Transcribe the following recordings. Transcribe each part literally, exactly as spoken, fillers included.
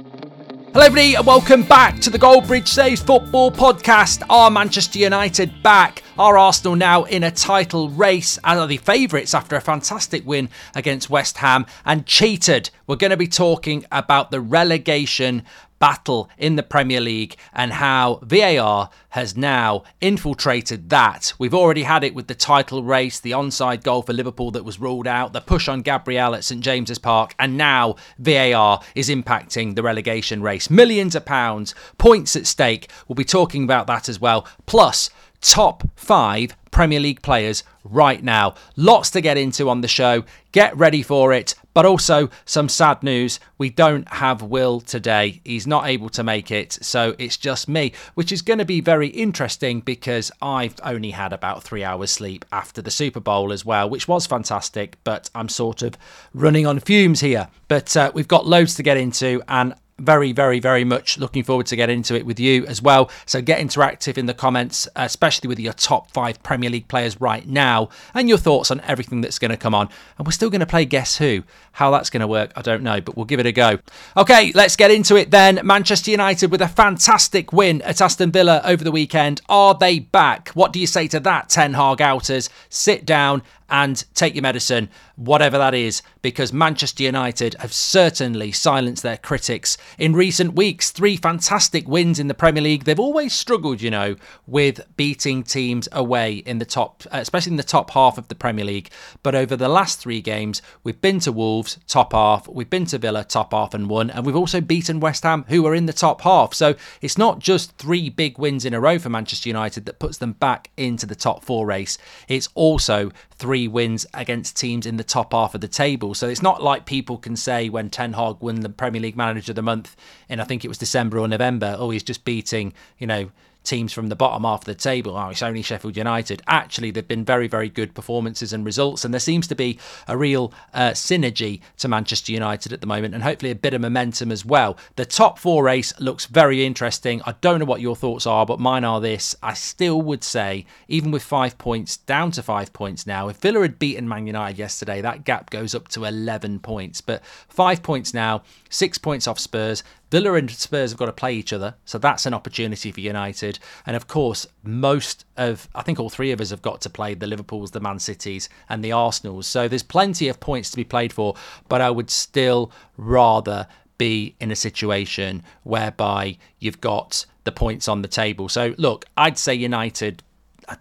Hello everybody and welcome back to the Goldbridge Saves Football Podcast. Are Manchester United back? Are Arsenal now in a title race and are the favourites after a fantastic win against West Ham and cheated? We're going to be talking about the relegation battle in the Premier League and how V A R has now infiltrated that. We've already had it with the title race, the onside goal for Liverpool that was ruled out, the push on Gabriel at St James's Park, and now V A R is impacting the relegation race. Millions of pounds, points at stake. We'll be talking about that as well. Plus, top five Premier League players right now. Lots to get into on the show. Get ready for it. But also some sad news. We don't have Will today. He's not able to make it. So it's just me, which is going to be very interesting because I've only had about three hours sleep after the Super Bowl as well, which was fantastic. But I'm sort of running on fumes here. But uh, we've got loads to get into and Very, very, very much looking forward to getting into it with you as well. So get interactive in the comments, especially with your top five Premier League players right now and your thoughts on everything that's going to come on. And we're still going to play Guess Who. How that's going to work, I don't know, but we'll give it a go. Okay, let's get into it then. Manchester United with a fantastic win at Aston Villa over the weekend. Are they back? What do you say to that, Ten Hag outers? Sit down and take your medicine, whatever that is, because Manchester United have certainly silenced their critics in recent weeks. Three fantastic wins in the Premier League. They've always struggled, you know, with beating teams away in the top, especially in the top half of the Premier League. But over the last three games, we've been to Wolves, top half, we've been to Villa, top half and won, and we've also beaten West Ham, who are in the top half. So it's not just three big wins in a row for Manchester United that puts them back into the top four race. It's also three wins against teams in the top half of the table. So it's not like people can say when Ten Hag won the Premier League Manager of the Month in I think it was December or November, oh, he's just beating, you know, teams from the bottom half of the table. Oh, it's only Sheffield United. Actually, they've been very, very good performances and results, and there seems to be a real uh, synergy to Manchester United at the moment, and hopefully a bit of momentum as well. The top four race looks very interesting. I don't know what your thoughts are, but mine are this. I still would say, even with five points, down to five points now, if Villa had beaten Man United yesterday, that gap goes up to eleven points. But five points now, six points off Spurs. Villa and Spurs have got to play each other, so that's an opportunity for United. And of course, most of, I think all three of us have got to play the Liverpools, the Man Cities and the Arsenals. So there's plenty of points to be played for, but I would still rather be in a situation whereby you've got the points on the table. So look, I'd say United...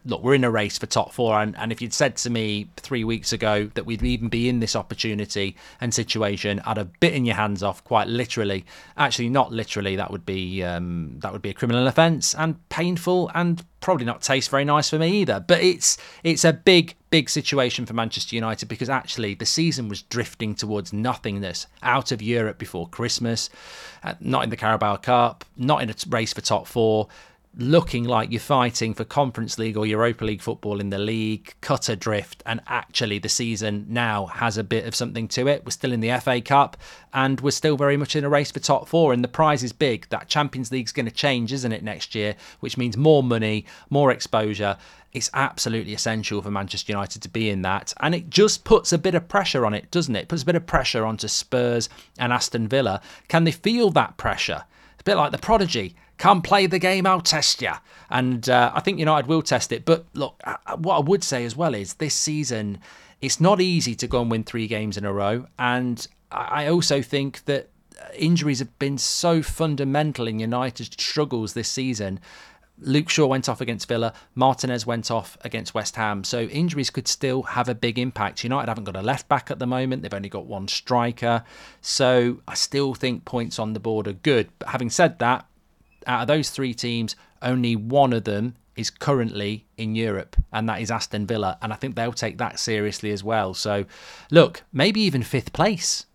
Look, we're in a race for top four, and, and if you'd said to me three weeks ago that we'd even be in this opportunity and situation, I'd have bitten your hands off, quite literally. Actually, not literally. That would be um, that would be a criminal offence and painful, and probably not taste very nice for me either. But it's it's a big, big situation for Manchester United, because actually the season was drifting towards nothingness. Out of Europe before Christmas, uh, not in the Carabao Cup, not in a race for top four. Looking like you're fighting for Conference League or Europa League football in the league, cut adrift, and actually the season now has a bit of something to it. We're still in the F A Cup and we're still very much in a race for top four, and the prize is big. That Champions League's going to change, isn't it, next year, which means more money, more exposure. It's absolutely essential for Manchester United to be in that. And it just puts a bit of pressure on it, doesn't it? It puts a bit of pressure onto Spurs and Aston Villa. Can they feel that pressure? It's a bit like the prodigy. Come play the game, I'll test you. And uh, I think United will test it. But look, I, what I would say as well is this season, it's not easy to go and win three games in a row. And I also think that injuries have been so fundamental in United's struggles this season. Luke Shaw went off against Villa. Martinez went off against West Ham. So injuries could still have a big impact. United haven't got a left-back at the moment. They've only got one striker. So I still think points on the board are good. But having said that, out of those three teams, only one of them is currently in Europe, and that is Aston Villa. And I think they'll take that seriously as well. So, look, maybe even fifth place.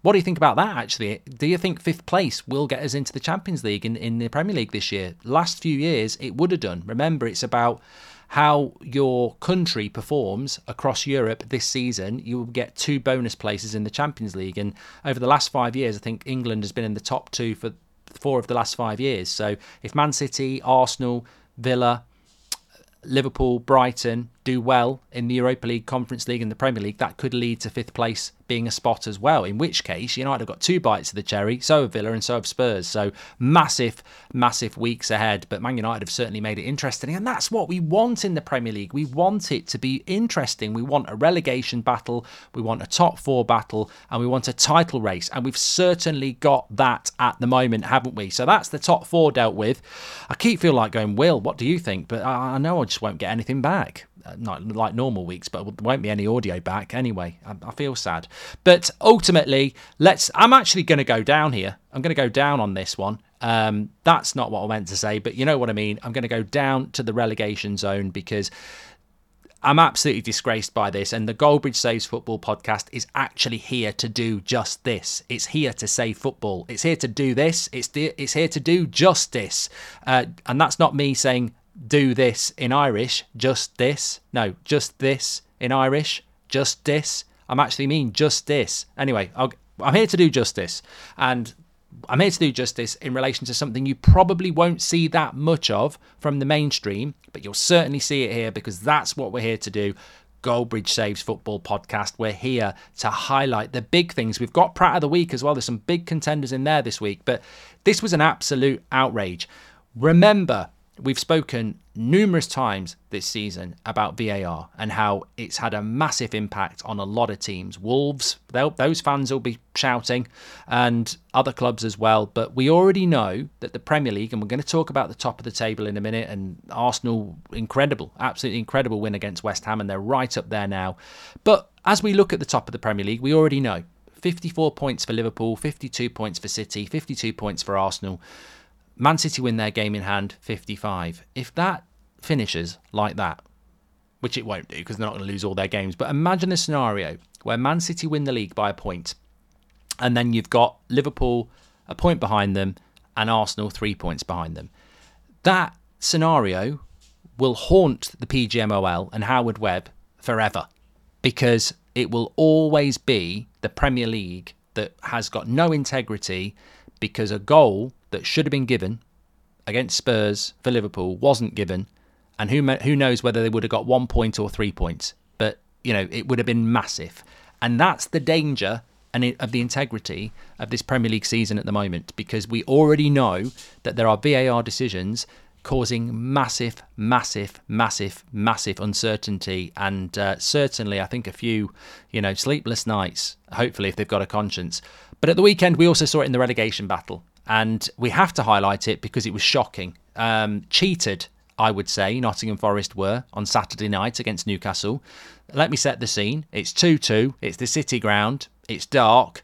What do you think about that, actually? Do you think fifth place will get us into the Champions League in, in the Premier League this year? Last few years, it would have done. Remember, it's about how your country performs across Europe this season. You will get two bonus places in the Champions League. And over the last five years, I think England has been in the top two for four of the last five years. So if Man City, Arsenal, Villa, Liverpool, Brighton, do well in the Europa League, Conference League and the Premier League, that could lead to fifth place being a spot as well, in which case United have got two bites of the cherry, so have Villa and so have Spurs. So massive, massive weeks ahead, but Man United have certainly made it interesting, and that's what we want in the Premier League. We want it to be interesting. We want a relegation battle, we want a top four battle, and we want a title race, and we've certainly got that at the moment, haven't we? So that's the top four dealt with. I keep feel like going, Will, what do you think? But I know I just won't get anything back. Not like normal weeks, but there won't be any audio back anyway. I, I feel sad. But ultimately, let's. I'm actually going to go down here. I'm going to go down on this one. Um, that's not what I meant to say, but you know what I mean. I'm going to go down to the relegation zone because I'm absolutely disgraced by this, and the Goldbridge Saves Football podcast is actually here to do just this. It's here to save football. It's here to do this. It's, the, it's here to do justice. Uh, and that's not me saying do this in Irish, just this. No, just this in Irish, just this. I'm actually mean just this. Anyway, I'll, I'm here to do justice. And I'm here to do justice in relation to something you probably won't see that much of from the mainstream, but you'll certainly see it here because that's what we're here to do. Goldbridge Saves Football Podcast. We're here to highlight the big things. We've got Pratt of the Week as well. There's some big contenders in there this week, but this was an absolute outrage. Remember, we've spoken numerous times this season about V A R and how it's had a massive impact on a lot of teams. Wolves, those fans will be shouting, and other clubs as well. But we already know that the Premier League, and we're going to talk about the top of the table in a minute, and Arsenal, incredible, absolutely incredible win against West Ham, and they're right up there now. But as we look at the top of the Premier League, we already know fifty-four points for Liverpool, fifty-two points for City, fifty-two points for Arsenal. Man City win their game in hand, fifty-five. If that finishes like that, which it won't do because they're not going to lose all their games, but imagine a scenario where Man City win the league by a point, and then you've got Liverpool a point behind them and Arsenal three points behind them. That scenario will haunt the P G M O L and Howard Webb forever, because it will always be the Premier League that has got no integrity because a goal that should have been given against Spurs for Liverpool wasn't given, and who who knows whether they would have got one point or three points. But you know, it would have been massive, and that's the danger and it, of the integrity of this Premier League season at the moment, because we already know that there are V A R decisions causing massive, massive, massive, massive uncertainty, and uh, certainly I think a few, you know, sleepless nights. Hopefully, if they've got a conscience. But at the weekend, we also saw it in the relegation battle. And we have to highlight it because it was shocking. Um, cheated, I would say, Nottingham Forest were on Saturday night against Newcastle. Let me set the scene. It's two-two. It's the City ground. It's dark.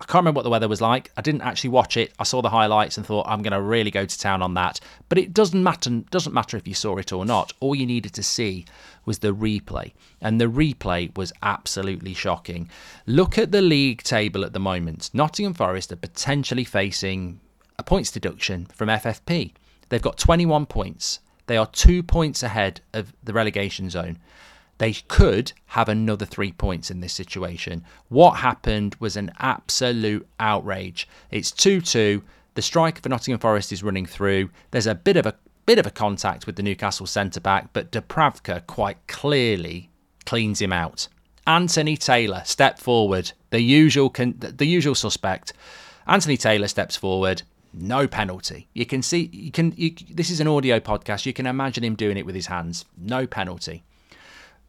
I can't remember what the weather was like. I didn't actually watch it. I saw the highlights and thought, I'm going to really go to town on that. But it doesn't matter, doesn't matter if you saw it or not. All you needed to see was the replay. And the replay was absolutely shocking. Look at the league table at the moment. Nottingham Forest are potentially facing a points deduction from F F P. They've got twenty-one points. They are two points ahead of the relegation zone. They could have another three points in this situation. What happened was an absolute outrage. It's two-two. The striker for Nottingham Forest is running through. There's a bit of a bit of a contact with the Newcastle centre-back, but Dubravka quite clearly cleans him out. Anthony Taylor stepped forward. The usual con- the usual suspect. Anthony Taylor steps forward. No penalty. You can see. You can. You, this is an audio podcast. You can imagine him doing it with his hands. No penalty.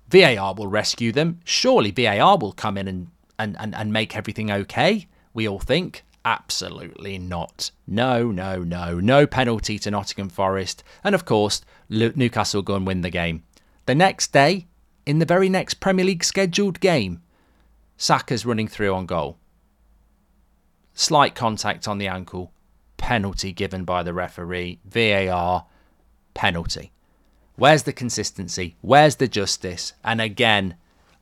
V A R will rescue them. Surely V A R will come in and, and, and, and make everything okay, we all think. Absolutely not. No, no, no. No penalty to Nottingham Forest. And of course, Newcastle go and win the game. The next day, in the very next Premier League scheduled game, Saka's running through on goal. Slight contact on the ankle. Penalty given by the referee. V A R, penalty. Where's the consistency? Where's the justice? And again,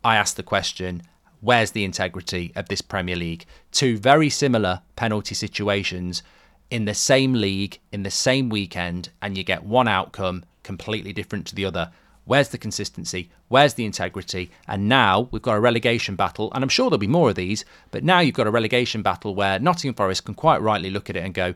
I ask the question, where's the integrity of this Premier League? Two very similar penalty situations in the same league, in the same weekend, and you get one outcome completely different to the other. Where's the consistency? Where's the integrity? And now we've got a relegation battle, and I'm sure there'll be more of these, but now you've got a relegation battle where Nottingham Forest can quite rightly look at it and go,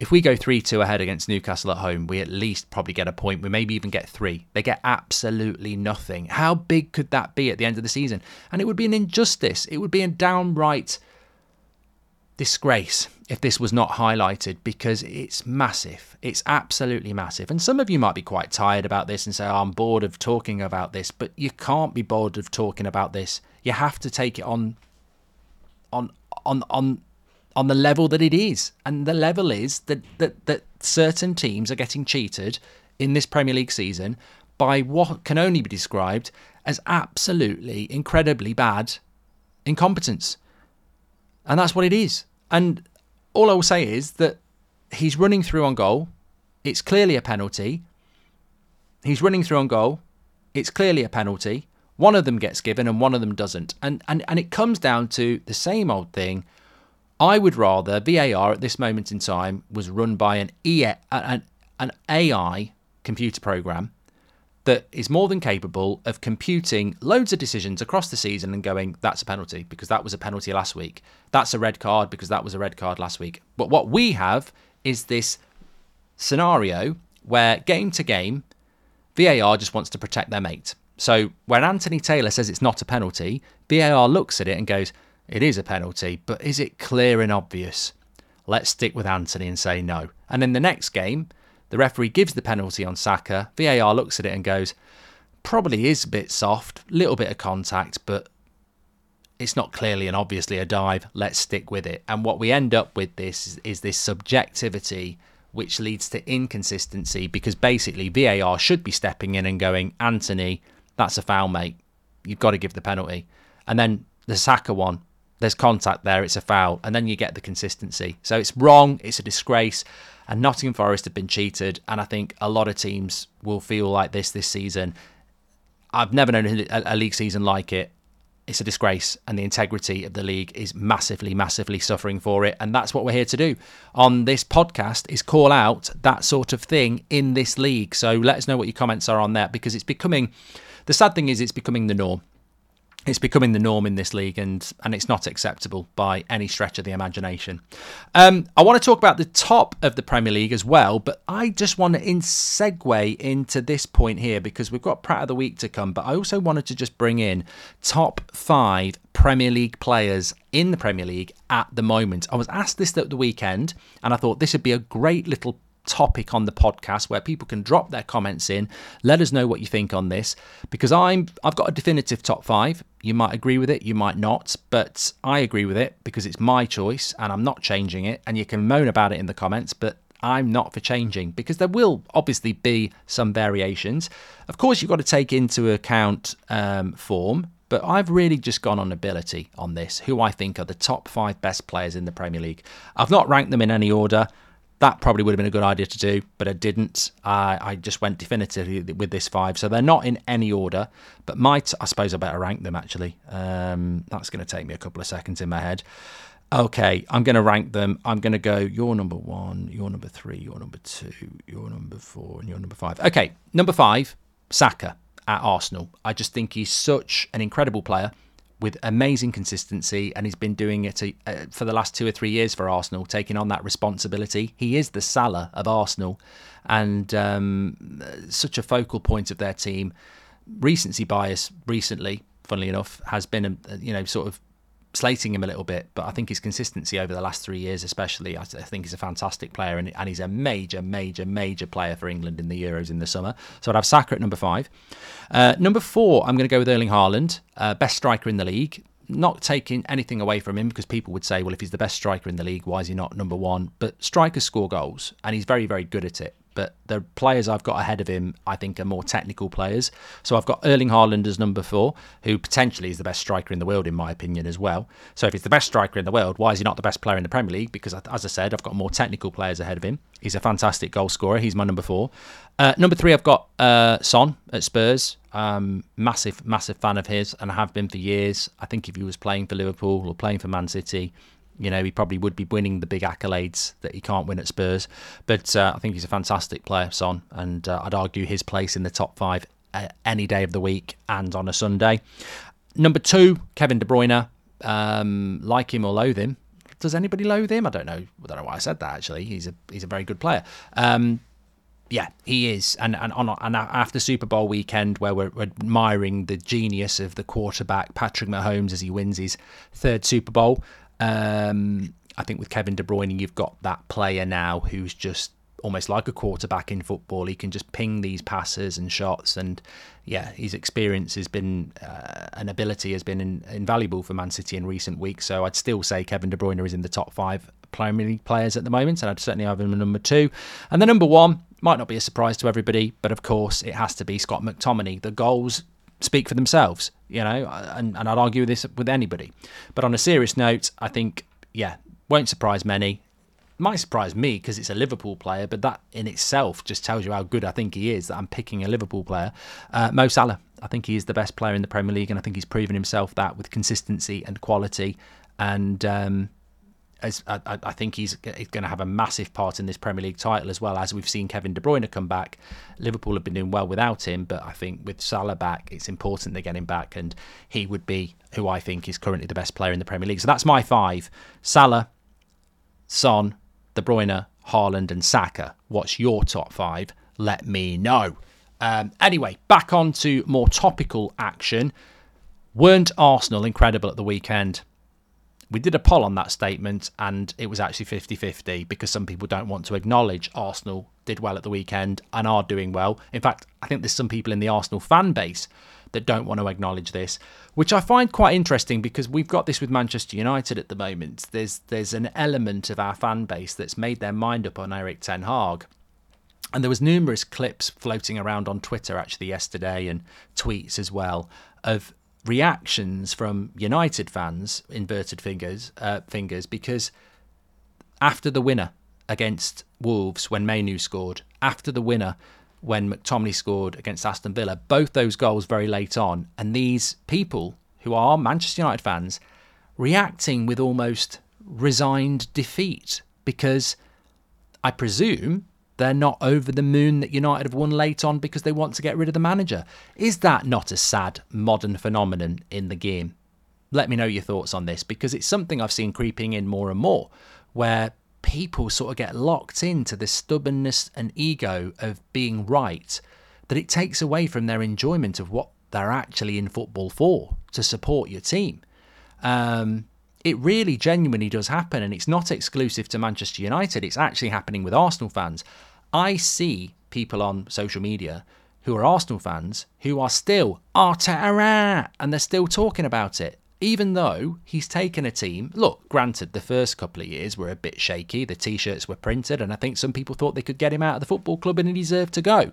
if we go three two ahead against Newcastle at home, we at least probably get a point. We maybe even get three. They get absolutely nothing. How big could that be at the end of the season? And it would be an injustice. It would be a downright disgrace if this was not highlighted, because it's massive. It's absolutely massive. And some of you might be quite tired about this and say, oh, I'm bored of talking about this, but you can't be bored of talking about this. You have to take it on, on, on, on, on the level that it is. And the level is that, that that certain teams are getting cheated in this Premier League season by what can only be described as absolutely incredibly bad incompetence. And that's what it is. And all I will say is that he's running through on goal. It's clearly a penalty. He's running through on goal. It's clearly a penalty. One of them gets given and one of them doesn't. And and, and it comes down to the same old thing. I would rather V A R at this moment in time was run by an E A, an, an A I computer program that is more than capable of computing loads of decisions across the season and going, that's a penalty because that was a penalty last week. That's a red card because that was a red card last week. But what we have is this scenario where game to game, V A R just wants to protect their mate. So when Anthony Taylor says it's not a penalty, V A R looks at it and goes, it is a penalty, but is it clear and obvious? Let's stick with Anthony and say no. And in the next game, the referee gives the penalty on Saka. V A R looks at it and goes, probably is a bit soft, little bit of contact, but it's not clearly and obviously a dive. Let's stick with it. And what we end up with this is, is this subjectivity, which leads to inconsistency, because basically V A R should be stepping in and going, Anthony, that's a foul, mate. You've got to give the penalty. And then the Saka one, there's contact there, it's a foul, and then you get the consistency. So it's wrong, it's a disgrace, and Nottingham Forest have been cheated, and I think a lot of teams will feel like this this season. I've never known a, a league season like it. It's a disgrace, and the integrity of the league is massively, massively suffering for it, and that's what we're here to do on this podcast, is call out that sort of thing in this league. So let us know what your comments are on that, because it's becoming, the sad thing is it's becoming the norm. It's becoming the norm in this league, and, and it's not acceptable by any stretch of the imagination. Um, I want to talk about the top of the Premier League as well, but I just want to in segue into this point here, because we've got Pratt of the Week to come, but I also wanted to just bring in top five Premier League players in the Premier League at the moment. I was asked this at the weekend, and I thought this would be a great little topic on the podcast where people can drop their comments in. Let us know what you think on this, because I'm I've got a definitive top five. You might agree with it, you might not, but I agree with it because it's my choice and I'm not changing it. And you can moan about it in the comments, but I'm not for changing, because there will obviously be some variations. Of course, you've got to take into account um, form, but I've really just gone on ability on this, who I think are the top five best players in the Premier League. I've not ranked them in any order. That probably would have been a good idea to do, but I didn't. I, I just went definitively with this five. So they're not in any order, but my t- I suppose I better rank them, actually. Um, that's going to take me a couple of seconds in my head. Okay, I'm going to rank them. I'm going to go your number one, your number three, your number two, your number four, and your number five. Okay, number five, Saka at Arsenal. I just think he's such an incredible player with amazing consistency, and he's been doing it to, uh, for the last two or three years for Arsenal, taking on that responsibility. He is the Salah of Arsenal, and um, such a focal point of their team. Recency bias recently, funnily enough, has been, you know, sort of slating him a little bit, but I think his consistency over the last three years especially, I think he's a fantastic player, and, and he's a major, major, major player for England in the Euros in the summer. So I'd have Saka at number five. Uh, number four, I'm going to go with Erling Haaland, uh, best striker in the league. Not taking anything away from him, because people would say, well, if he's the best striker in the league, why is he not number one? But strikers score goals, and he's very, very good at it. But the players I've got ahead of him, I think, are more technical players. So I've got Erling Haaland as number four, who potentially is the best striker in the world, in my opinion, as well. So if he's the best striker in the world, why is he not the best player in the Premier League? Because, as I said, I've got more technical players ahead of him. He's a fantastic goal scorer. He's my number four. Uh, number three, I've got uh, Son at Spurs. Um, massive, massive fan of his, and I have been for years. I think if he was playing for Liverpool or playing for Man City, you know, he probably would be winning the big accolades that he can't win at Spurs. But uh, I think he's a fantastic player, Son, and uh, I'd argue his place in the top five uh, any day of the week and on a Sunday. Number two, Kevin De Bruyne. Um, like him or loathe him, Does anybody loathe him? I don't know. I don't know why I said that, actually. He's a he's a very good player. Um, yeah, he is. And and on and after Super Bowl weekend, where we're admiring the genius of the quarterback Patrick Mahomes as he wins his third Super Bowl, um, I think with Kevin De Bruyne, you've got that player now who's just almost like a quarterback in football. He can just ping these passes and shots, and yeah, his experience has been uh, an ability has been in, invaluable for Man City in recent weeks. So I'd still say Kevin De Bruyne is in the top five Premier League players at the moment, and I'd certainly have him at number two. And the number one might not be a surprise to everybody, but of course it has to be Scott McTominay. The goals speak for themselves, you know, and, and I'd argue this with anybody. But on a serious note, I think, yeah, won't surprise many. Might surprise me because it's a Liverpool player, but that in itself just tells you how good I think he is, that I'm picking a Liverpool player. Uh, Mo Salah, I think he is the best player in the Premier League, and I think he's proven himself that with consistency and quality. And um, as I, I think he's going to have a massive part in this Premier League title as well. As we've seen Kevin De Bruyne come back, Liverpool have been doing well without him, but I think with Salah back, it's important they get him back, and he would be who I think is currently the best player in the Premier League. So that's my five. Salah, Son, De Bruyne, Haaland and Saka. What's your top five? Let me know. Um, anyway, back on to more topical action. Weren't Arsenal incredible at the weekend? We did a poll on that statement and it was actually fifty-fifty because some people don't want to acknowledge Arsenal did well at the weekend and are doing well. In fact, I think there's some people in the Arsenal fan base that don't want to acknowledge this, which I find quite interesting because we've got this with Manchester United at the moment. There's there's an element of our fan base that's made their mind up on Eric Ten Hag. And there was numerous clips floating around on Twitter actually yesterday and tweets as well of reactions from United fans, inverted fingers, uh, fingers because after the winner against Wolves when Mainoo scored, after the winner when McTominay scored against Aston Villa, both those goals very late on. And these people who are Manchester United fans reacting with almost resigned defeat because I presume they're not over the moon that United have won late on because they want to get rid of the manager. Is that not a sad modern phenomenon in the game? Let me know your thoughts on this because it's something I've seen creeping in more and more where people sort of get locked into the stubbornness and ego of being right that it takes away from their enjoyment of what they're actually in football for, to support your team. Um, it really genuinely does happen, and it's not exclusive to Manchester United. It's actually happening with Arsenal fans. I see people on social media who are Arsenal fans who are still Arteta, and they're still talking about it. Even though he's taken a team, look, granted, the first couple of years were a bit shaky. The T-shirts were printed and I think some people thought they could get him out of the football club and he deserved to go.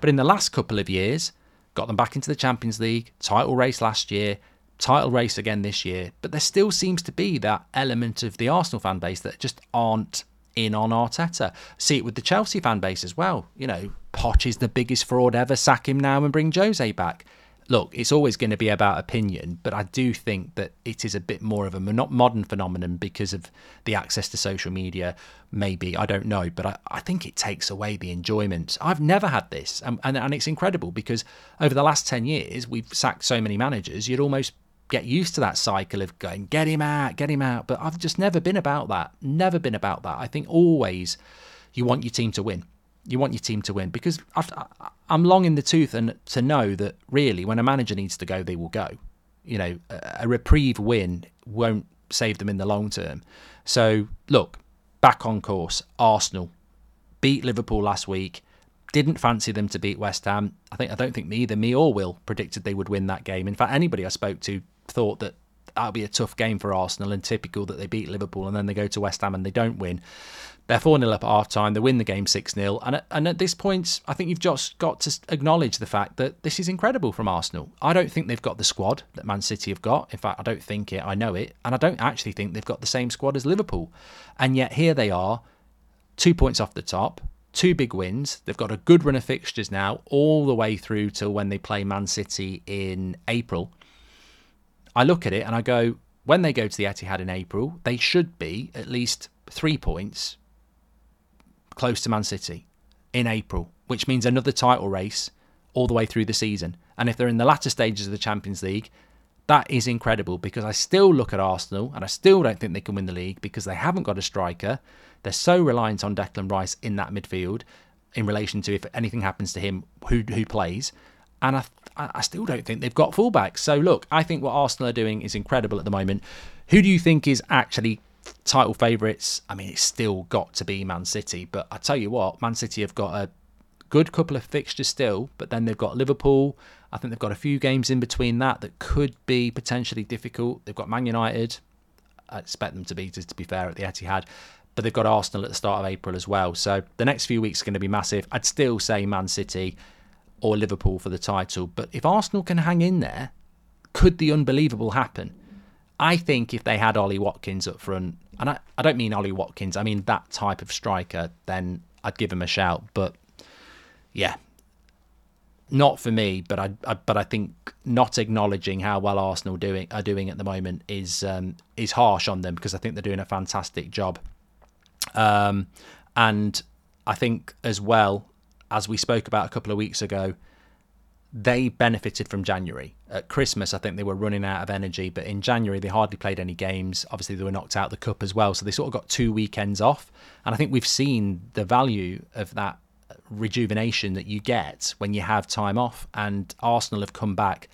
But in the last couple of years, got them back into the Champions League, title race last year, title race again this year. But there still seems to be that element of the Arsenal fan base that just aren't in on Arteta. See it with the Chelsea fan base as well. You know, Poch is the biggest fraud ever. Sack him now and bring Jose back. Look, it's always going to be about opinion, but I do think that it is a bit more of a modern phenomenon because of the access to social media, maybe, I don't know, but I, I think it takes away the enjoyment. I've never had this, and, and, and it's incredible because over the last ten years, we've sacked so many managers, you'd almost get used to that cycle of going, get him out, get him out, but I've just never been about that, never been about that. I think always you want your team to win. You want your team to win because I've, I'm long in the tooth and to know that really when a manager needs to go, they will go. You know, a, a reprieve win won't save them in the long term. So look, back on course. Arsenal beat Liverpool last week. Didn't fancy them to beat West Ham. I think I don't think me either me or Will predicted they would win that game. In fact, anybody I spoke to thought that that'll be a tough game for Arsenal and typical that they beat Liverpool and then they go to West Ham and they don't win. They're four nil up at half-time. They win the game six nil. And at, and at this point, I think you've just got to acknowledge the fact that this is incredible from Arsenal. I don't think they've got the squad that Man City have got. In fact, I don't think it. I know it. And I don't actually think they've got the same squad as Liverpool. And yet here they are, two points off the top, two big wins. They've got a good run of fixtures now, all the way through till when they play Man City in April. I look at it and I go, when they go to the Etihad in April, they should be at least three points close to Man City in April, which means another title race all the way through the season. And if they're in the latter stages of the Champions League, That is incredible, because I still look at Arsenal and I still don't think they can win the league because they haven't got a striker. They're so reliant on Declan Rice in that midfield in relation to if anything happens to him, who who plays. And I, I still don't think they've got fullbacks. So look, I think what Arsenal are doing is incredible at the moment. Who do you think is actually title favourites? I mean, it's still got to be Man City. But I tell you what, Man City have got a good couple of fixtures still, but then they've got Liverpool. I think they've got a few games in between that that could be potentially difficult. They've got Man United. I expect them to be, to, to be fair, at the Etihad. But they've got Arsenal at the start of April as well. So the next few weeks are going to be massive. I'd still say Man City or Liverpool for the title. But if Arsenal can hang in there, could the unbelievable happen? I think if they had Ollie Watkins up front, and I, I don't mean Ollie Watkins, I mean that type of striker, then I'd give him a shout. But yeah, not for me, but I, I but I think not acknowledging how well Arsenal doing are doing at the moment is um, is harsh on them, because I think they're doing a fantastic job. Um, and I think as well, as we spoke about a couple of weeks ago, they benefited from January. At Christmas, I think they were running out of energy, but in January, they hardly played any games. Obviously, they were knocked out of the Cup as well, so they sort of got two weekends off. And I think we've seen the value of that rejuvenation that you get when you have time off, and Arsenal have come back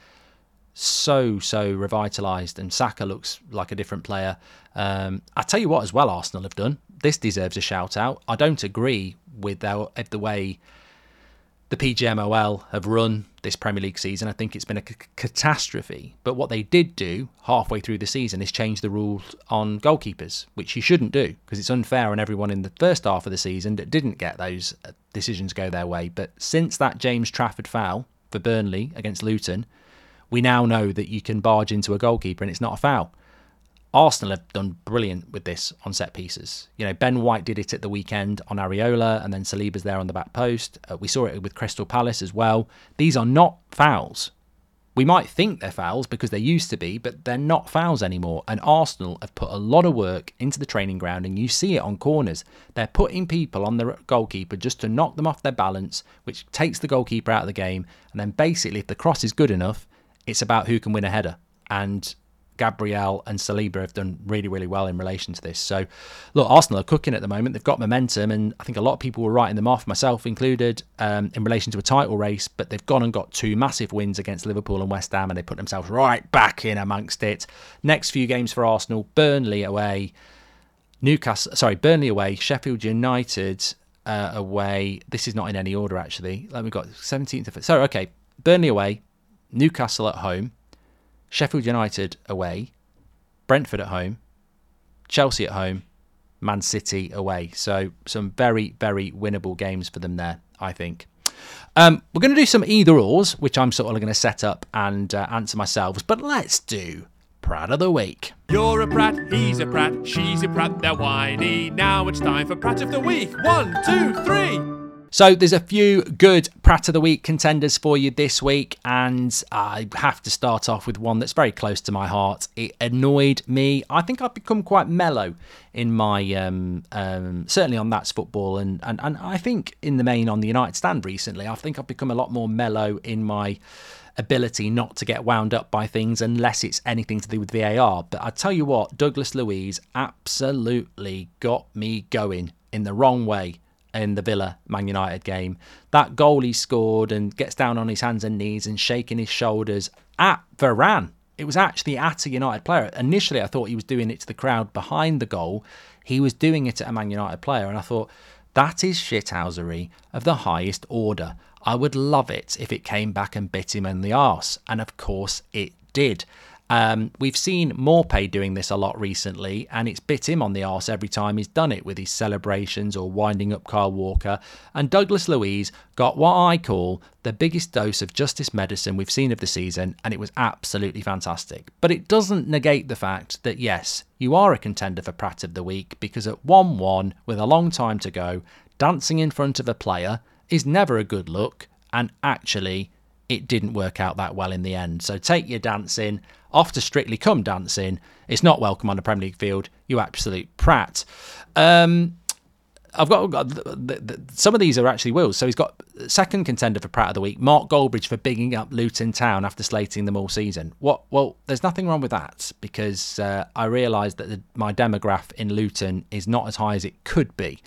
so, so revitalised, and Saka looks like a different player. Um, I tell you what as well Arsenal have done. This deserves a shout-out. I don't agree with the, the way the P G M O L have run this Premier League season. I think it's been a c- catastrophe. But what they did do halfway through the season is change the rules on goalkeepers, which you shouldn't do, because it's unfair on everyone in the first half of the season that didn't get those decisions go their way. But since that James Trafford foul for Burnley against Luton, we now know that you can barge into a goalkeeper and it's not a foul. Arsenal have done brilliant with this on set pieces. You know, Ben White did it at the weekend on Areola, and then Saliba's there on the back post. Uh, we saw it with Crystal Palace as well. These are not fouls. We might think they're fouls because they used to be, but they're not fouls anymore. And Arsenal have put a lot of work into the training ground, and you see it on corners. They're putting people on the goalkeeper just to knock them off their balance, which takes the goalkeeper out of the game. And then basically, if the cross is good enough, it's about who can win a header. And Gabriel and Saliba have done really, really well in relation to this. So, look, Arsenal are cooking at the moment. They've got momentum, and I think a lot of people were writing them off, myself included, um, in relation to a title race, but they've gone and got two massive wins against Liverpool and West Ham, and they put themselves right back in amongst it. Next few games for Arsenal: Burnley away, Newcastle, sorry, Burnley away, Sheffield United uh, away. This is not in any order, actually. We've got seventeenth of... So, okay, Burnley away, Newcastle at home, Sheffield United away, Brentford at home, Chelsea at home, Man City away. So some very, very winnable games for them there, I think. Um, we're going to do some either-ors, which I'm sort of going to set up and uh, answer myself. But let's do Prat of the Week. You're a prat, he's a prat, she's a prat, they're whiny. Now it's time for Prat of the Week. One, two, three. So there's a few good Prat of the Week contenders for you this week, and I have to start off with one that's very close to my heart. It annoyed me. I think I've become quite mellow in my, um, um, certainly on That's Football, and, and, and I think in the main on the United Stand recently. I think I've become a lot more mellow in my ability not to get wound up by things unless it's anything to do with V A R. But I tell you what, Douglas Luiz absolutely got me going in the wrong way in the Villa Man United game. That goal he scored and gets down on his hands and knees and shaking his shoulders at Varane. It was actually at a United player. Initially, I thought he was doing it to the crowd behind the goal. He was doing it at a Man United player, and I thought, that is shithousery of the highest order. I would love it if it came back and bit him in the arse, and of course it did. Um, we've seen Morpay doing this a lot recently, and it's bit him on the arse every time he's done it with his celebrations or winding up Kyle Walker. And Douglas Luiz got what I call the biggest dose of justice medicine we've seen of the season, and it was absolutely fantastic. But it doesn't negate the fact that, yes, you are a contender for Prat of the Week, because at one one, with a long time to go, dancing in front of a player is never a good look, and actually it didn't work out that well in the end. So take your dancing off to Strictly Come Dancing. It's not welcome on a Premier League field, you absolute prat. Um, I've got, I've got the, the, some of these are actually Will's. So he's got second contender for Pratt of the Week, Mark Goldbridge for bigging up Luton Town after slating them all season. What? Well, there's nothing wrong with that, because uh, I realised that the, my demograph in Luton is not as high as it could be.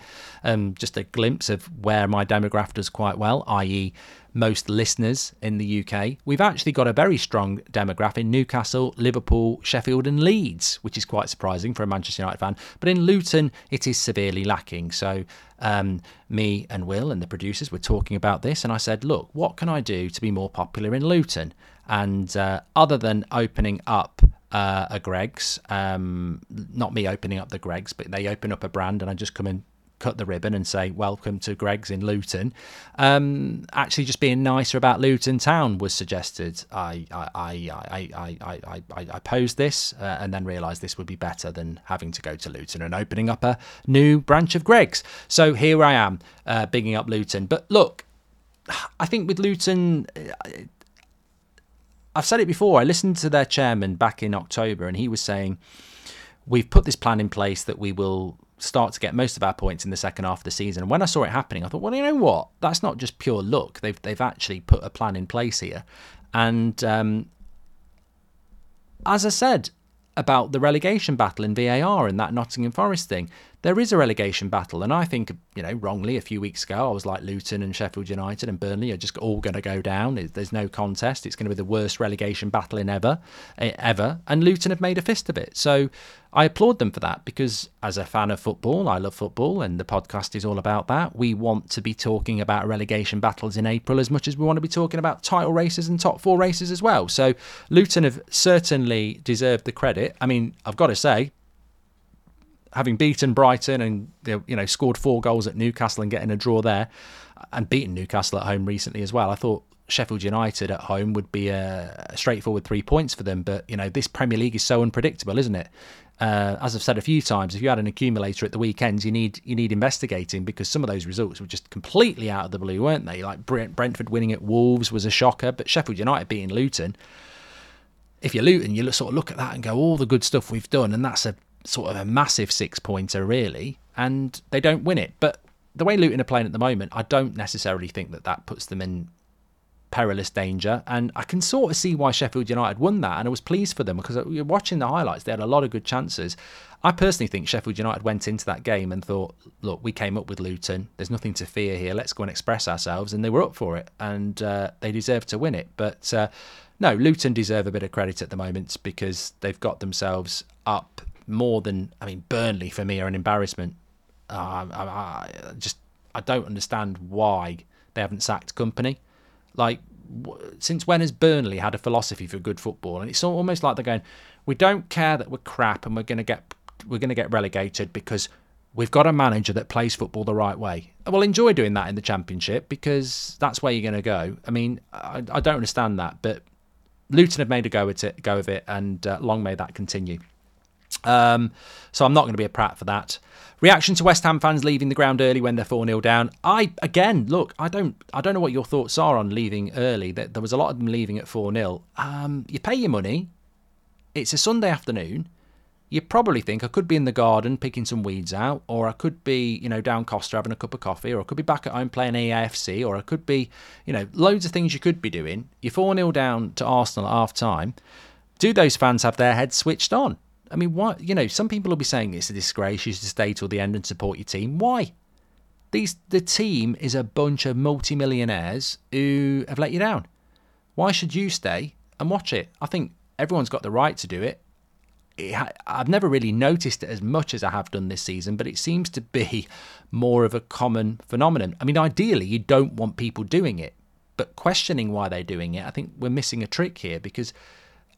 Um, just a glimpse of where my demograph does quite well, that is most listeners in the U K. We've actually got a very strong demograph in Newcastle, Liverpool, Sheffield and Leeds, which is quite surprising for a Manchester United fan. But in Luton, it is severely lacking. So um, me and Will and the producers were talking about this, and I said, look, what can I do to be more popular in Luton? And uh, other than opening up uh, a Greggs, um, not me opening up the Greggs, but they open up a brand and I just come in, cut the ribbon and say welcome to Greggs in Luton. Um, actually, just being nicer about Luton Town was suggested. I I I I I I, I, I posed this uh, and then realised this would be better than having to go to Luton and opening up a new branch of Greggs. So here I am, uh, bigging up Luton. But look, I think with Luton, I've said it before. I listened to their chairman back in October, and he was saying, "We've put this plan in place that we will start to get most of our points in the second half of the season." And when I saw it happening, I thought, well, you know what? That's not just pure luck. They've they've actually put a plan in place here. And um, as I said about the relegation battle in V A R and that Nottingham Forest thing, there is a relegation battle. And I think, you know, wrongly a few weeks ago, I was like, Luton and Sheffield United and Burnley are just all going to go down. There's no contest. It's going to be the worst relegation battle in ever, ever. And Luton have made a fist of it. So I applaud them for that, because as a fan of football, I love football and the podcast is all about that. We want to be talking about relegation battles in April as much as we want to be talking about title races and top four races as well. So Luton have certainly deserved the credit. I mean, I've got to say, having beaten Brighton and, you know, scored four goals at Newcastle and getting a draw there, and beaten Newcastle at home recently as well, I thought Sheffield United at home would be a straightforward three points for them. But, you know, this Premier League is so unpredictable, isn't it? Uh, as I've said a few times, if you had an accumulator at the weekends, you need you need investigating, because some of those results were just completely out of the blue, weren't they? Like Brent, Brentford winning at Wolves was a shocker, but Sheffield United beating Luton. If you're Luton, you sort of look at that and go, all the good stuff we've done, and that's a sort of a massive six-pointer, really, and they don't win it. But the way Luton are playing at the moment, I don't necessarily think that that puts them in perilous danger, and I can sort of see why Sheffield United won that, and I was pleased for them, because you're watching the highlights, they had a lot of good chances. I personally think Sheffield United went into that game and thought, look, we came up with Luton, there's nothing to fear here, let's go and express ourselves, and they were up for it, and uh, they deserved to win it. But uh, no, Luton deserve a bit of credit at the moment, because they've got themselves up more than, I mean, Burnley for me are an embarrassment. uh, I, I just I don't understand why they haven't sacked Company. Like, since when has Burnley had a philosophy for good football? And it's almost like they're going, we don't care that we're crap and we're going to get we're going to get relegated because we've got a manager that plays football the right way. Well, enjoy doing that in the Championship, because that's where you're going to go. I mean, I, I don't understand that, but Luton have made a go at it, go of it, and uh, long may that continue. Um, so I'm not going to be a prat for that. Reaction to West Ham fans leaving the ground early when they're four nil down. I again, look, I don't, I don't know what your thoughts are on leaving early. There was a lot of them leaving at four nil. Um, you pay your money. It's a Sunday afternoon. You probably think, I could be in the garden picking some weeds out, or I could be, you know, down Costa having a cup of coffee, or I could be back at home playing A I F C, or I could be, you know, loads of things you could be doing. You're four nil down to Arsenal at half time. Do those fans have their heads switched on? I mean, why? You know, some people will be saying it's a disgrace, you should stay till the end and support your team. Why? These the team is a bunch of multi-millionaires who have let you down. Why should you stay and watch it? I think everyone's got the right to do it. it I've never really noticed it as much as I have done this season, but it seems to be more of a common phenomenon. I mean, ideally, you don't want people doing it, but questioning why they're doing it, I think we're missing a trick here, because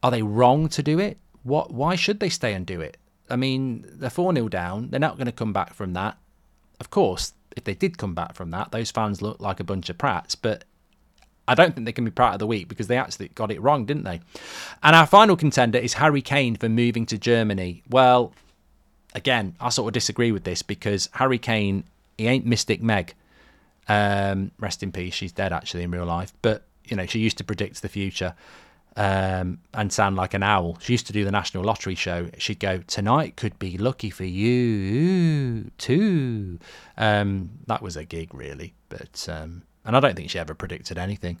are they wrong to do it? What? Why should they stay and do it? I mean, they're four nil down. They're not going to come back from that. Of course, if they did come back from that, those fans look like a bunch of prats. But I don't think they can be Prat of the Week, because they actually got it wrong, didn't they? And our final contender is Harry Kane for moving to Germany. Well, again, I sort of disagree with this, because Harry Kane, he ain't Mystic Meg. Um, rest in peace. She's dead, actually, in real life. But, you know, she used to predict the future. um, and sound like an owl. She used to do the National Lottery show. She'd go, "Tonight could be lucky for you too." Um, that was a gig, really. But um, and I don't think she ever predicted anything.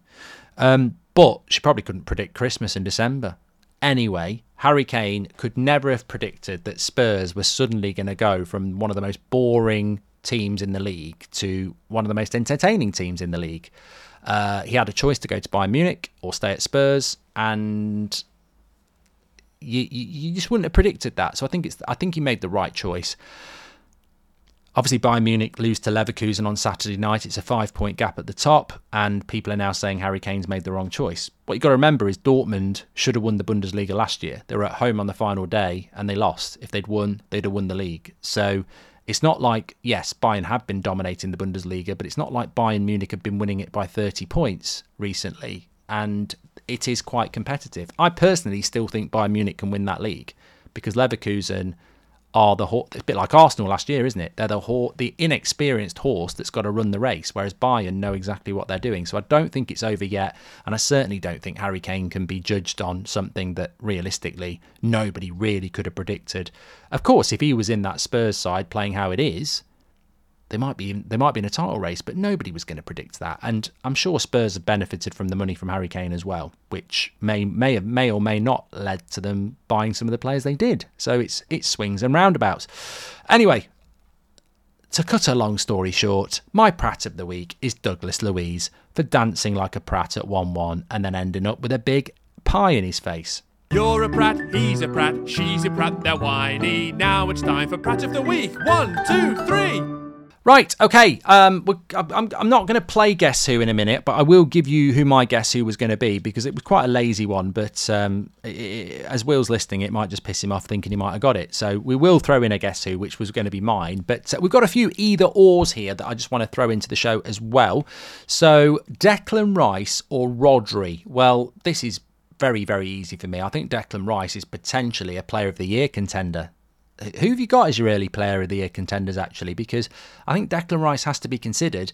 Um, but she probably couldn't predict Christmas in December. Anyway, Harry Kane could never have predicted that Spurs were suddenly going to go from one of the most boring teams in the league to one of the most entertaining teams in the league. Uh, he had a choice to go to Bayern Munich or stay at Spurs, and you, you, you just wouldn't have predicted that. So I think it's I think he made the right choice. Obviously, Bayern Munich lose to Leverkusen on Saturday night. It's a five-point gap at the top, and people are now saying Harry Kane's made the wrong choice. What you've got to remember is Dortmund should have won the Bundesliga last year. They were at home on the final day, and they lost. If they'd won, they'd have won the league. So it's not like, yes, Bayern have been dominating the Bundesliga, but it's not like Bayern Munich have been winning it by thirty points recently, and it is quite competitive. I personally still think Bayern Munich can win that league, because Leverkusen are the horse. It's a bit like Arsenal last year, isn't it? They're the ho- the inexperienced horse that's got to run the race, whereas Bayern know exactly what they're doing. So I don't think it's over yet, and I certainly don't think Harry Kane can be judged on something that realistically nobody really could have predicted. Of course, if he was in that Spurs side playing how it is, they might be they might be in a title race, but nobody was going to predict that. And I'm sure Spurs have benefited from the money from Harry Kane as well, which may may have, may or may not led to them buying some of the players they did. So it's it's swings and roundabouts. Anyway, to cut a long story short, my prat of the week is Douglas Luiz for dancing like a prat at one one and then ending up with a big pie in his face. You're a prat, he's a prat, she's a prat, they're whiny. Now it's time for prat of the week. One, two, three. Right, okay, um, we're, I'm, I'm not going to play Guess Who in a minute, but I will give you who my Guess Who was going to be, because it was quite a lazy one, but um, it, it, as Will's listening, it might just piss him off thinking he might have got it. So we will throw in a Guess Who, which was going to be mine, but uh, we've got a few either-ors here that I just want to throw into the show as well. So Declan Rice or Rodri? Well, this is very, very easy for me. I think Declan Rice is potentially a Player of the Year contender. Who have you got as your early Player of the Year contenders, actually? Because I think Declan Rice has to be considered,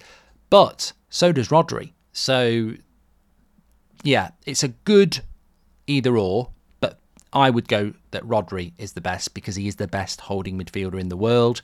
but so does Rodri. So, yeah, it's a good either-or, but I would go that Rodri is the best, because he is the best holding midfielder in the world.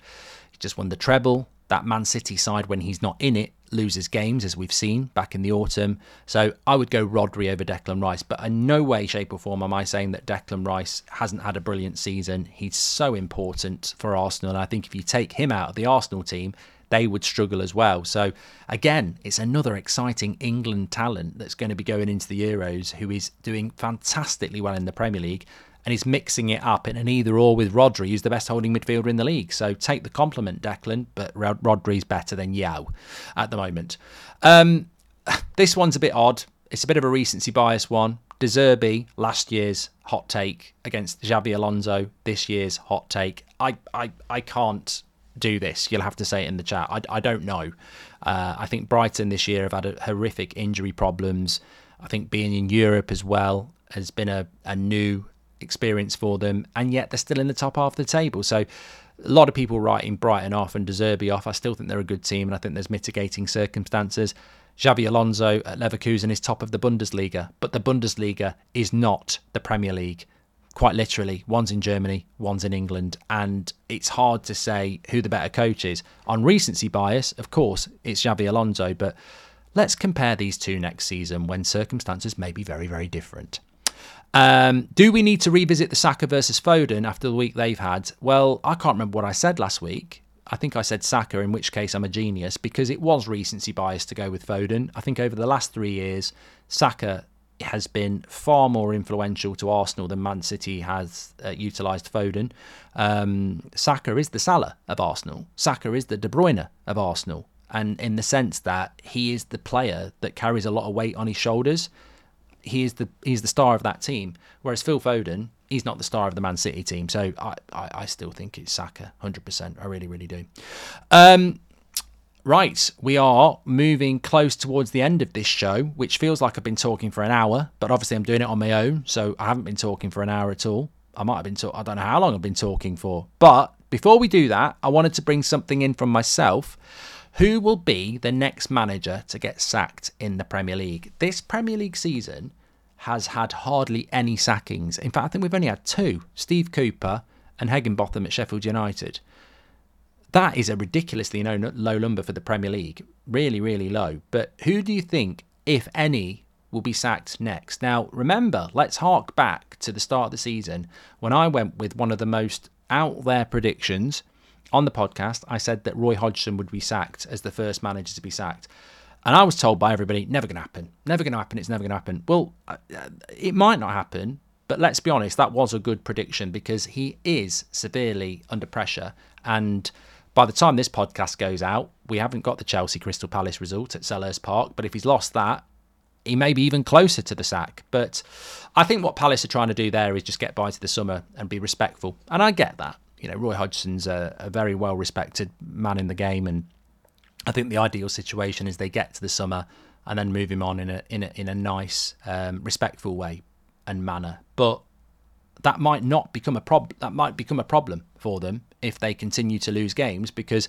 He just won the treble. That Man City side, when he's not in it, loses games, as we've seen back in the autumn. So I would go Rodri over Declan Rice, but in no way, shape or form am I saying that Declan Rice hasn't had a brilliant season. He's so important for Arsenal, and I think if you take him out of the Arsenal team, they would struggle as well. So again, it's another exciting England talent that's going to be going into the Euros, who is doing fantastically well in the Premier League, and he's mixing it up in an either-or with Rodri, who's the best holding midfielder in the league. So take the compliment, Declan, but Rod- Rodri's better than Yao at the moment. Um, this one's a bit odd. It's a bit of a recency bias one. De Zerbi, last year's hot take, against Xabi Alonso, this year's hot take. I, I, I can't do this. You'll have to say it in the chat. I, I don't know. Uh, I think Brighton this year have had a, horrific injury problems. I think being in Europe as well has been a, a new experience for them, and yet they're still in the top half of the table. So a lot of people writing Brighton off and De Zerbi off. I still think they're a good team, and I think there's mitigating circumstances. Xabi Alonso at Leverkusen is top of the Bundesliga, but the Bundesliga is not the Premier League. Quite literally, one's in Germany, one's in England, and it's hard to say who the better coach is. On recency bias, of course, it's Xabi Alonso, but let's compare these two next season when circumstances may be very, very different. Um, do we need to revisit the Saka versus Foden after the week they've had? Well, I can't remember what I said last week. I think I said Saka, in which case I'm a genius, because it was recency bias to go with Foden. I think over the last three years, Saka has been far more influential to Arsenal than Man City has uh, utilised Foden. Um, Saka is the Salah of Arsenal. Saka is the De Bruyne of Arsenal. And in the sense that he is the player that carries a lot of weight on his shoulders. He is the he's the star of that team, whereas Phil Foden, he's not the star of the Man City team. So I, I, I still think it's Saka, one hundred percent. I really, really do. Um, right, we are moving close towards the end of this show, which feels like I've been talking for an hour, but obviously I'm doing it on my own, so I haven't been talking for an hour at all. I might have been talking, I don't know how long I've been talking for. But before we do that, I wanted to bring something in from myself. Who will be the next manager to get sacked in the Premier League? This Premier League season has had hardly any sackings. In fact, I think we've only had two, Steve Cooper and Higginbotham at Sheffield United. That is a ridiculously low number for the Premier League. Really, really low. But who do you think, if any, will be sacked next? Now, remember, let's hark back to the start of the season when I went with one of the most out there predictions on the podcast. I said that Roy Hodgson would be sacked as the first manager to be sacked. And I was told by everybody, never going to happen. Never going to happen. It's never going to happen. Well, it might not happen. But let's be honest, that was a good prediction because he is severely under pressure. And by the time this podcast goes out, we haven't got the Chelsea Crystal Palace result at Selhurst Park. But if he's lost that, he may be even closer to the sack. But I think what Palace are trying to do there is just get by to the summer and be respectful. And I get that. You know, Roy Hodgson's a, a very well-respected man in the game. And I think the ideal situation is they get to the summer and then move him on in a, in a, in a nice, um, respectful way and manner. But that might not become a problem. That might become a problem for them if they continue to lose games, because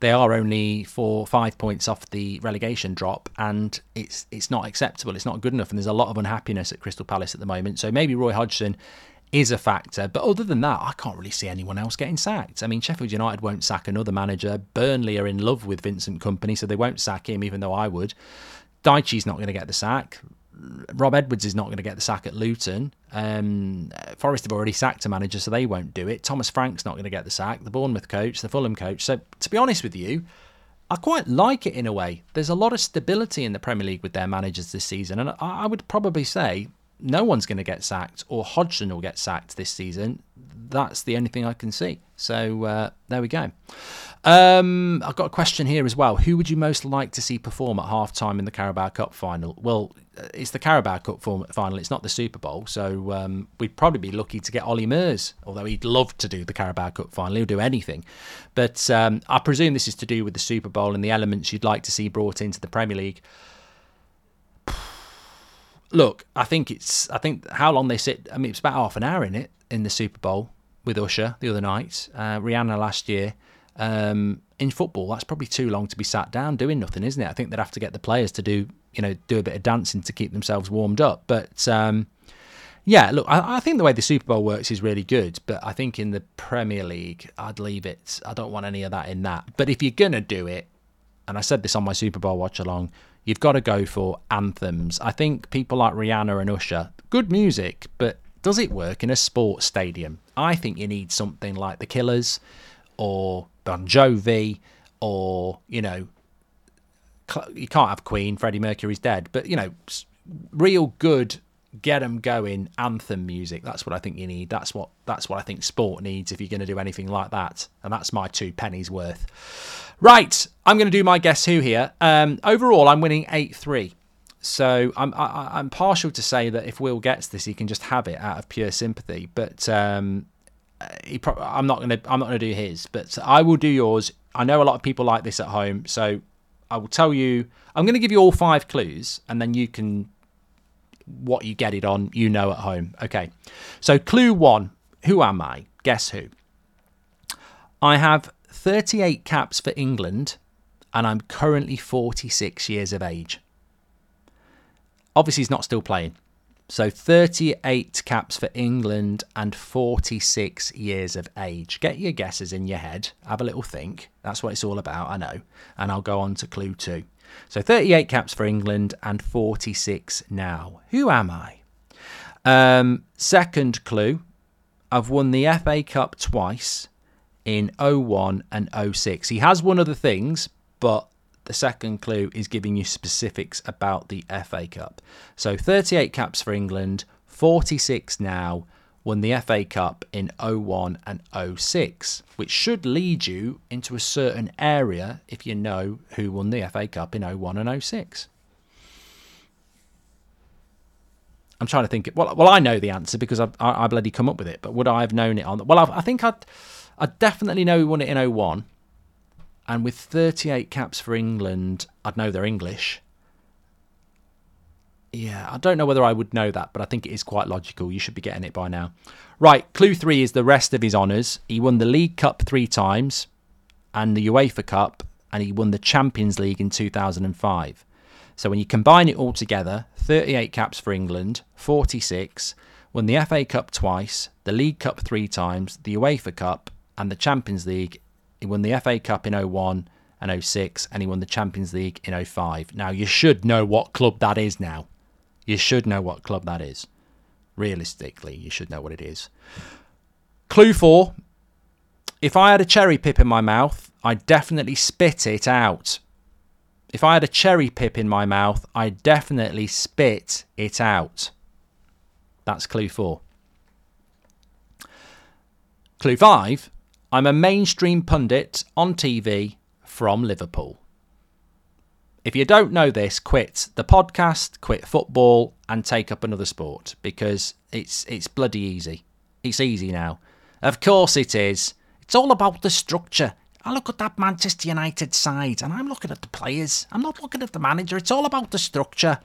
they are only four or five points off the relegation drop, and it's it's not acceptable. It's not good enough, and there's a lot of unhappiness at Crystal Palace at the moment. So maybe Roy Hodgson is a factor, but other than that, I can't really see anyone else getting sacked. I mean, Sheffield United won't sack another manager. Burnley are in love with Vincent Kompany, so they won't sack him, even though I would. Daichi's not going to get the sack. Rob Edwards is not going to get the sack at Luton. Um, Forest have already sacked a manager, so they won't do it. Thomas Frank's not going to get the sack. The Bournemouth coach, the Fulham coach. So, to be honest with you, I quite like it in a way. There's a lot of stability in the Premier League with their managers this season. And I would probably say no one's going to get sacked, or Hodgson will get sacked this season. That's the only thing I can see. So, uh, there we go. Um, I've got a question here as well. Who would you most like to see perform at half-time in the Carabao Cup final? Well, it's the Carabao Cup final. It's not the Super Bowl. So um, we'd probably be lucky to get Ollie Murs, although he'd love to do the Carabao Cup final. He'll do anything. But um, I presume this is to do with the Super Bowl and the elements you'd like to see brought into the Premier League. Look, I think it's... I think how long they sit... I mean, it's about half an hour in it, in the Super Bowl with Usher the other night. Uh, Rihanna last year. Um, in football, that's probably too long to be sat down doing nothing, isn't it? I think they'd have to get the players to do, you know, do a bit of dancing to keep themselves warmed up. But um, yeah, look, I, I think the way the Super Bowl works is really good. But I think in the Premier League, I'd leave it. I don't want any of that in that. But if you're going to do it, and I said this on my Super Bowl watch along, you've got to go for anthems. I think people like Rihanna and Usher, good music, but does it work in a sports stadium? I think you need something like The Killers or Bon Jovi, or, you know, you can't have Queen, Freddie Mercury's dead, but, you know, real good, get them going anthem music. That's what I think you need. That's what that's what I think sport needs if you're going to do anything like that. And that's my two pennies worth. Right, I'm going to do my guess who here. Um, overall, I'm winning eight three. So I'm I, I'm partial to say that if Will gets this, he can just have it out of pure sympathy. But um He pro- I'm not gonna. I'm not gonna do his, but I will do yours. I know a lot of people like this at home, so I will tell you. I'm gonna give you all five clues, and then you can what you get it on. You know at home. Okay. So clue one: who am I? Guess who? I have thirty-eight caps for England, and I'm currently forty-six years of age. Obviously, he's not still playing. So thirty-eight caps for England and forty-six years of age. Get your guesses in your head. Have a little think. That's what it's all about, I know. And I'll go on to clue two. So thirty-eight caps for England and forty-six now. Who am I? Um, second clue. I've won the F A Cup twice in oh one and oh six. He has won other things, but... the second clue is giving you specifics about the F A Cup. So thirty-eight caps for England, forty-six now, won the F A Cup in oh one and oh six, which should lead you into a certain area if you know who won the F A Cup in oh one and oh six. I'm trying to think. Well, well, I know the answer because I, I, I bloody come up with it, but would I have known it on... Well, I've, I think I'd, I definitely know who won it in oh one. And with thirty-eight caps for England, I'd know they're English. Yeah, I don't know whether I would know that, but I think it is quite logical. You should be getting it by now. Right, clue three is the rest of his honours. He won the League Cup three times and the UEFA Cup, and he won the Champions League in two thousand five. So when you combine it all together, thirty-eight caps for England, forty-six, won the F A Cup twice, the League Cup three times, the UEFA Cup and the Champions League. He won the F A Cup in oh one and oh six, and he won the Champions League in oh five. Now, you should know what club that is now. You should know what club that is. Realistically, you should know what it is. Clue four. If I had a cherry pip in my mouth, I'd definitely spit it out. If I had a cherry pip in my mouth, I'd definitely spit it out. That's clue four. Clue five. I'm a mainstream pundit on T V from Liverpool. If you don't know this, quit the podcast, quit football and take up another sport, because it's it's bloody easy. It's easy now. Of course it is. It's all about the structure. I look at that Manchester United side and I'm looking at the players. I'm not looking at the manager. It's all about the structure.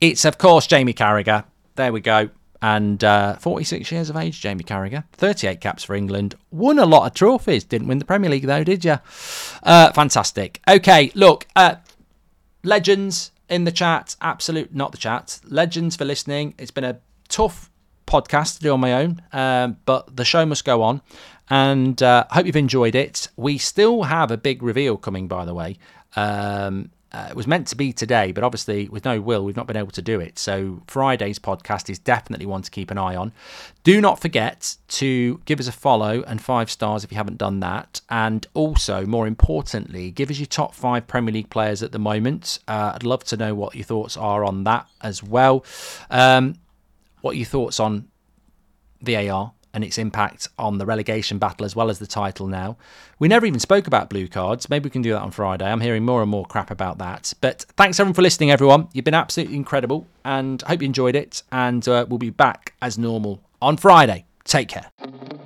It's, of course, Jamie Carragher. There we go. And uh, forty-six years of age, Jamie Carragher. thirty-eight caps for England. Won a lot of trophies. Didn't win the Premier League, though, did you? Uh, fantastic. Okay, look. Uh, legends in the chat. Absolute, not the chat. Legends for listening. It's been a tough podcast to do on my own. Um, but the show must go on. And I uh, hope you've enjoyed it. We still have a big reveal coming, by the way. Um Uh, it was meant to be today, but obviously with no Will, we've not been able to do it. So Friday's podcast is definitely one to keep an eye on. Do not forget to give us a follow and five stars if you haven't done that. And also, more importantly, give us your top five Premier League players at the moment. Uh, I'd love to know what your thoughts are on that as well. Um, what are your thoughts on V A R and its impact on the relegation battle as well as the title now? We never even spoke about blue cards. Maybe we can do that on Friday. I'm hearing more and more crap about that. But thanks, everyone, for listening, everyone. You've been absolutely incredible, and I hope you enjoyed it. And uh, we'll be back as normal on Friday. Take care.